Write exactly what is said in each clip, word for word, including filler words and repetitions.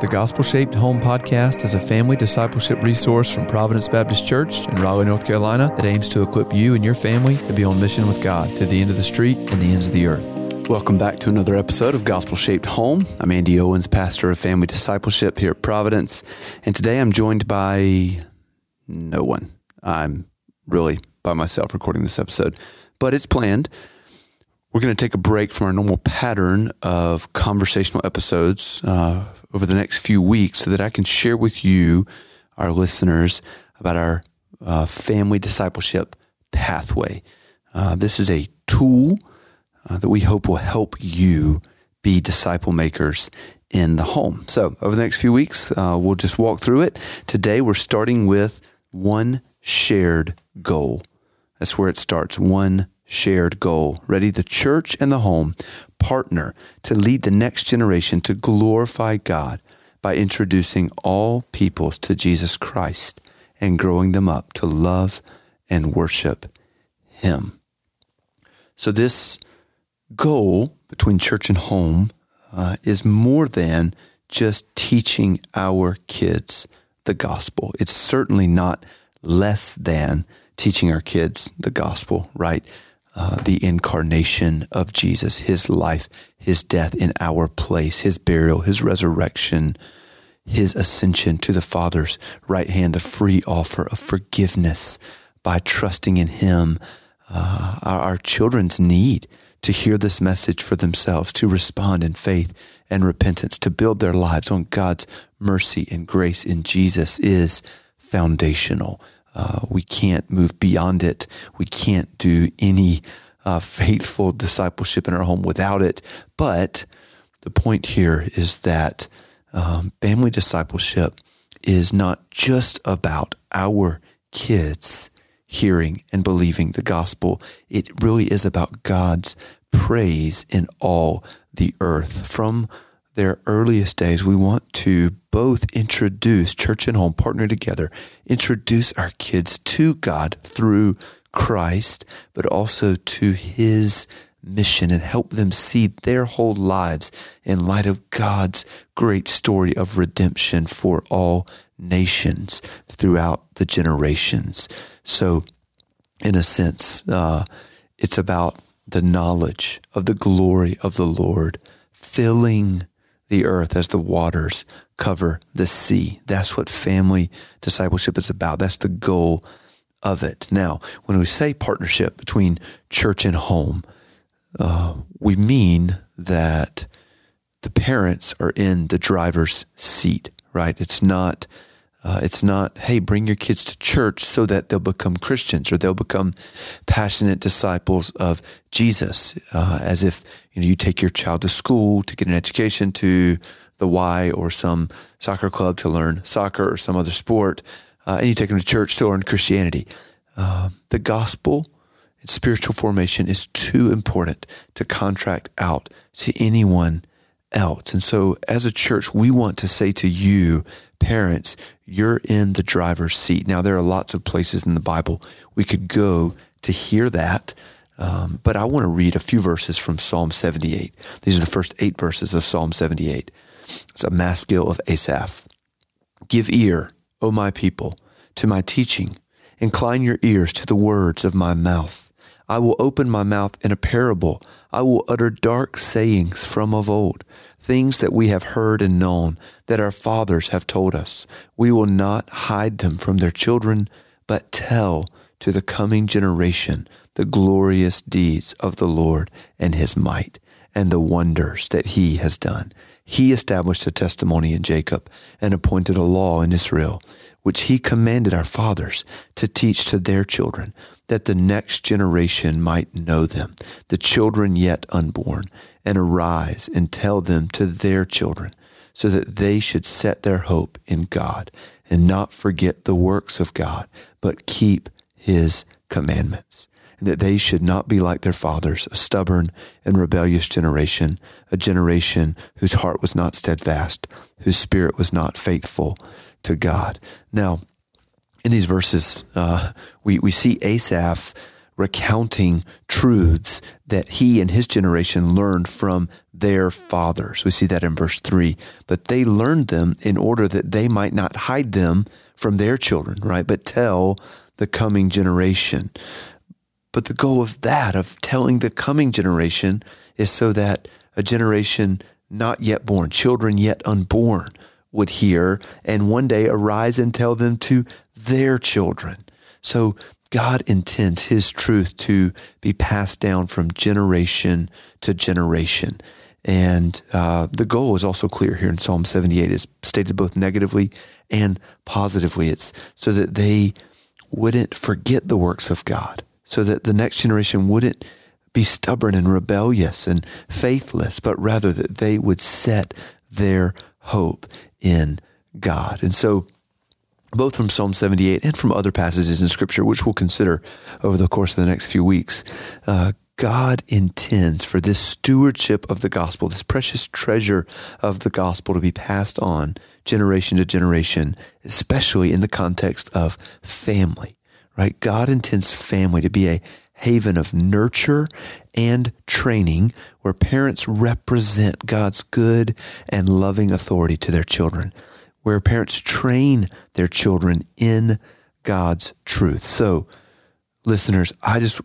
The Gospel Shaped Home podcast is a family discipleship resource from Providence Baptist Church in Raleigh, North Carolina that aims to equip you and your family to be on mission with God to the end of the street and the ends of the earth. Welcome back to another episode of Gospel Shaped Home. I'm Andy Owens, pastor of family discipleship here at Providence. And today I'm joined by no one. I'm really by myself recording this episode, but it's planned. We're going to take a break from our normal pattern of conversational episodes uh, over the next few weeks so that I can share with you, our listeners, about our uh, family discipleship pathway. Uh, this is a tool Uh, that we hope will help you be disciple makers in the home. So over the next few weeks, uh, we'll just walk through it. Today, we're starting with one shared goal. That's where it starts, one shared goal. Ready? The church and the home partner to lead the next generation to glorify God by introducing all peoples to Jesus Christ and growing them up to love and worship Him. So this goal between church and home uh, is more than just teaching our kids the gospel. It's certainly not less than teaching our kids the gospel, right? Uh, the incarnation of Jesus, His life, His death in our place, His burial, His resurrection, His ascension to the Father's right hand, the free offer of forgiveness by trusting in Him, uh, our, our children's need to hear this message for themselves, to respond in faith and repentance, to build their lives on God's mercy and grace in Jesus is foundational. Uh, we can't move beyond it. We can't do any uh, faithful discipleship in our home without it. But the point here is that um, family discipleship is not just about our kids hearing and believing the gospel. It really is about God's praise in all the earth. From their earliest days, we want to both introduce church and home, partner together, introduce our kids to God through Christ, but also to His mission and help them see their whole lives in light of God's great story of redemption for all nations throughout the generations. So in a sense, uh, it's about the knowledge of the glory of the Lord, filling the earth as the waters cover the sea. That's what family discipleship is about. That's the goal of it. Now, when we say partnership between church and home, uh, we mean that the parents are in the driver's seat, right? It's not Uh, it's not, hey, bring your kids to church so that they'll become Christians or they'll become passionate disciples of Jesus, uh, as if you know you take your child to school to get an education, to the Y or some soccer club to learn soccer or some other sport, uh, and you take them to church to learn Christianity. Uh, the gospel and spiritual formation is too important to contract out to anyone else. And so as a church, we want to say to you, parents, you're in the driver's seat. Now, there are lots of places in the Bible we could go to hear that, um, but I want to read a few verses from Psalm seventy-eight. These are the first eight verses of Psalm seventy-eight. It's a maskil of Asaph. Give ear, O my people, to my teaching. Incline your ears to the words of my mouth. I will open my mouth in a parable. I will utter dark sayings from of old, things that we have heard and known, that our fathers have told us. We will not hide them from their children, but tell to the coming generation the glorious deeds of the Lord and His might, and the wonders that He has done. He established a testimony in Jacob and appointed a law in Israel, which He commanded our fathers to teach to their children, that the next generation might know them, the children yet unborn, and arise and tell them to their children, so that they should set their hope in God and not forget the works of God, but keep His commandments, and that they should not be like their fathers, a stubborn and rebellious generation, a generation whose heart was not steadfast, whose spirit was not faithful to God. Now, in these verses, uh, we, we see Asaph recounting truths that he and his generation learned from their fathers. We see that in verse three. But they learned them in order that they might not hide them from their children, right? But tell the coming generation. But the goal of that, of telling the coming generation, is so that a generation not yet born, children yet unborn, would hear and one day arise and tell them to their children. So God intends his truth to be passed down from generation to generation. And uh, the goal is also clear here in Psalm seventy-eight. It's stated both negatively and positively. It's so that they wouldn't forget the works of God, so that the next generation wouldn't be stubborn and rebellious and faithless, but rather that they would set their hope in God. And so both from Psalm seventy-eight and from other passages in Scripture, which we'll consider over the course of the next few weeks, uh, God intends for this stewardship of the gospel, this precious treasure of the gospel, to be passed on generation to generation, especially in the context of family, right? God intends family to be a haven of nurture and training where parents represent God's good and loving authority to their children, where parents train their children in God's truth. So listeners, I just,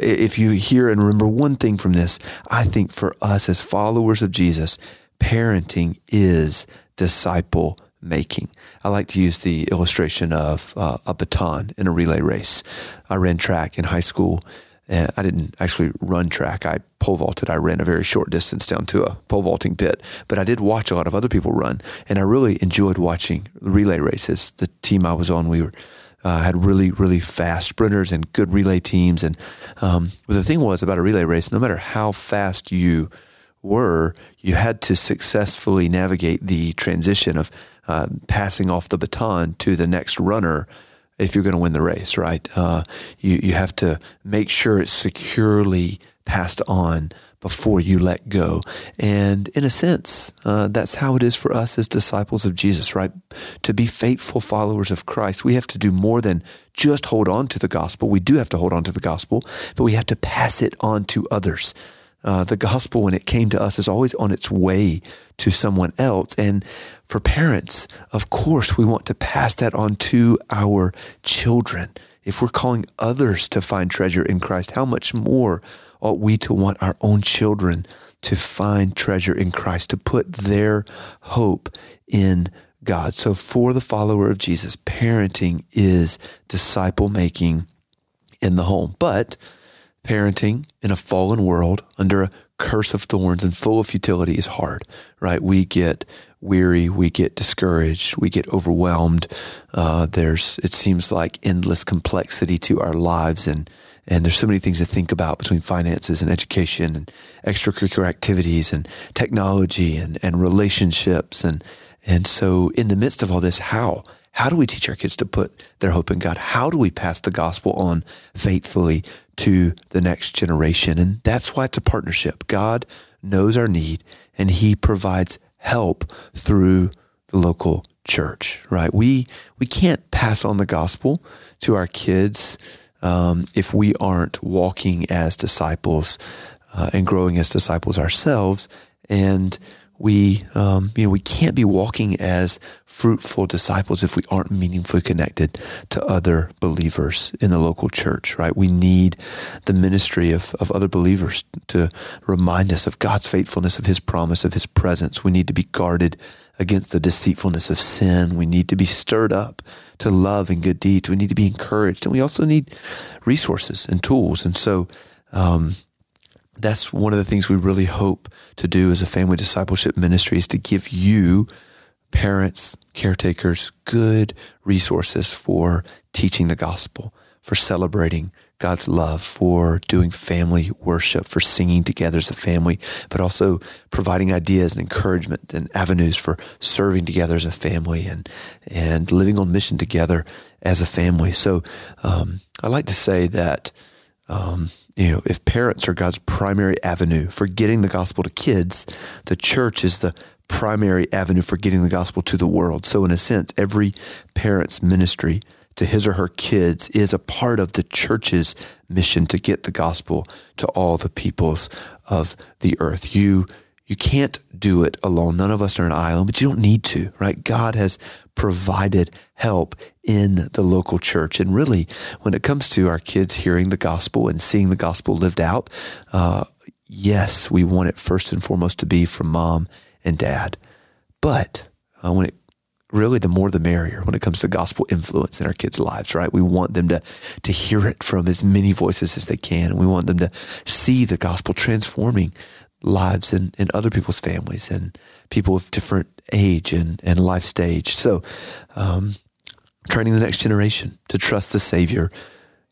if you hear and remember one thing from this, I think for us as followers of Jesus, parenting is disciple making. I like to use the illustration of uh, a baton in a relay race. I ran track in high school. And I didn't actually run track. I pole vaulted. I ran a very short distance down to a pole vaulting pit, but I did watch a lot of other people run, and I really enjoyed watching relay races. The team I was on, we were, uh, had really, really fast sprinters and good relay teams. And um, well, the thing was about a relay race, no matter how fast you were, you had to successfully navigate the transition of Uh, passing off the baton to the next runner if you're going to win the race, right? Uh, you, you have to make sure it's securely passed on before you let go. And in a sense, uh, that's how it is for us as disciples of Jesus, right? To be faithful followers of Christ, we have to do more than just hold on to the gospel. We do have to hold on to the gospel, but we have to pass it on to others. Uh, the gospel, when it came to us, is always on its way to someone else. And for parents, of course, we want to pass that on to our children. If we're calling others to find treasure in Christ, how much more ought we to want our own children to find treasure in Christ, to put their hope in God? So for the follower of Jesus, parenting is disciple-making in the home. But parenting in a fallen world under a curse of thorns and full of futility is hard, right? We get weary, we get discouraged, we get overwhelmed. Uh, there's, it seems like, endless complexity to our lives, and and there's so many things to think about between finances and education and extracurricular activities and technology and and relationships, and and so in the midst of all this, how? How do we teach our kids to put their hope in God? How do we pass the gospel on faithfully to the next generation? And that's why it's a partnership. God knows our need, and he provides help through the local church, right? We we can't pass on the gospel to our kids um, if we aren't walking as disciples uh, and growing as disciples ourselves. And We, um, you know, we can't be walking as fruitful disciples if we aren't meaningfully connected to other believers in the local church, right? We need the ministry of, of other believers to remind us of God's faithfulness, of his promise, of his presence. We need to be guarded against the deceitfulness of sin. We need to be stirred up to love and good deeds. We need to be encouraged. And we also need resources and tools. And so, um, that's one of the things we really hope to do as a family discipleship ministry, is to give you, parents, caretakers, good resources for teaching the gospel, for celebrating God's love, for doing family worship, for singing together as a family, but also providing ideas and encouragement and avenues for serving together as a family and and living on mission together as a family. So um, I like to say that Um, you know, if parents are God's primary avenue for getting the gospel to kids, the church is the primary avenue for getting the gospel to the world. So in a sense, every parent's ministry to his or her kids is a part of the church's mission to get the gospel to all the peoples of the earth. You you can't do it alone. None of us are an island, but you don't need to, right? God has provided help in the local church. And really, when it comes to our kids hearing the gospel and seeing the gospel lived out, uh, yes, we want it first and foremost to be from mom and dad. But uh, when it really, the more the merrier when it comes to gospel influence in our kids' lives, right? We want them to to hear it from as many voices as they can. And we want them to see the gospel transforming lives in, in other people's families and people of different age and, and life stage. So um, training the next generation to trust the Savior,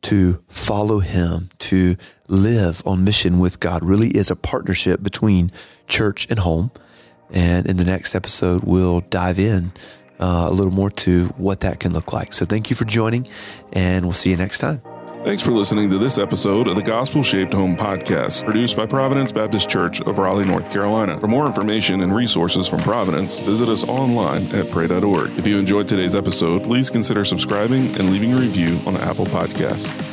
to follow him, to live on mission with God really is a partnership between church and home. And in the next episode, we'll dive in uh, a little more to what that can look like. So thank you for joining, and we'll see you next time. Thanks for listening to this episode of the Gospel Shaped Home podcast, produced by Providence Baptist Church of Raleigh, North Carolina. For more information and resources from Providence, visit us online at pray dot org. If you enjoyed today's episode, please consider subscribing and leaving a review on Apple Podcasts.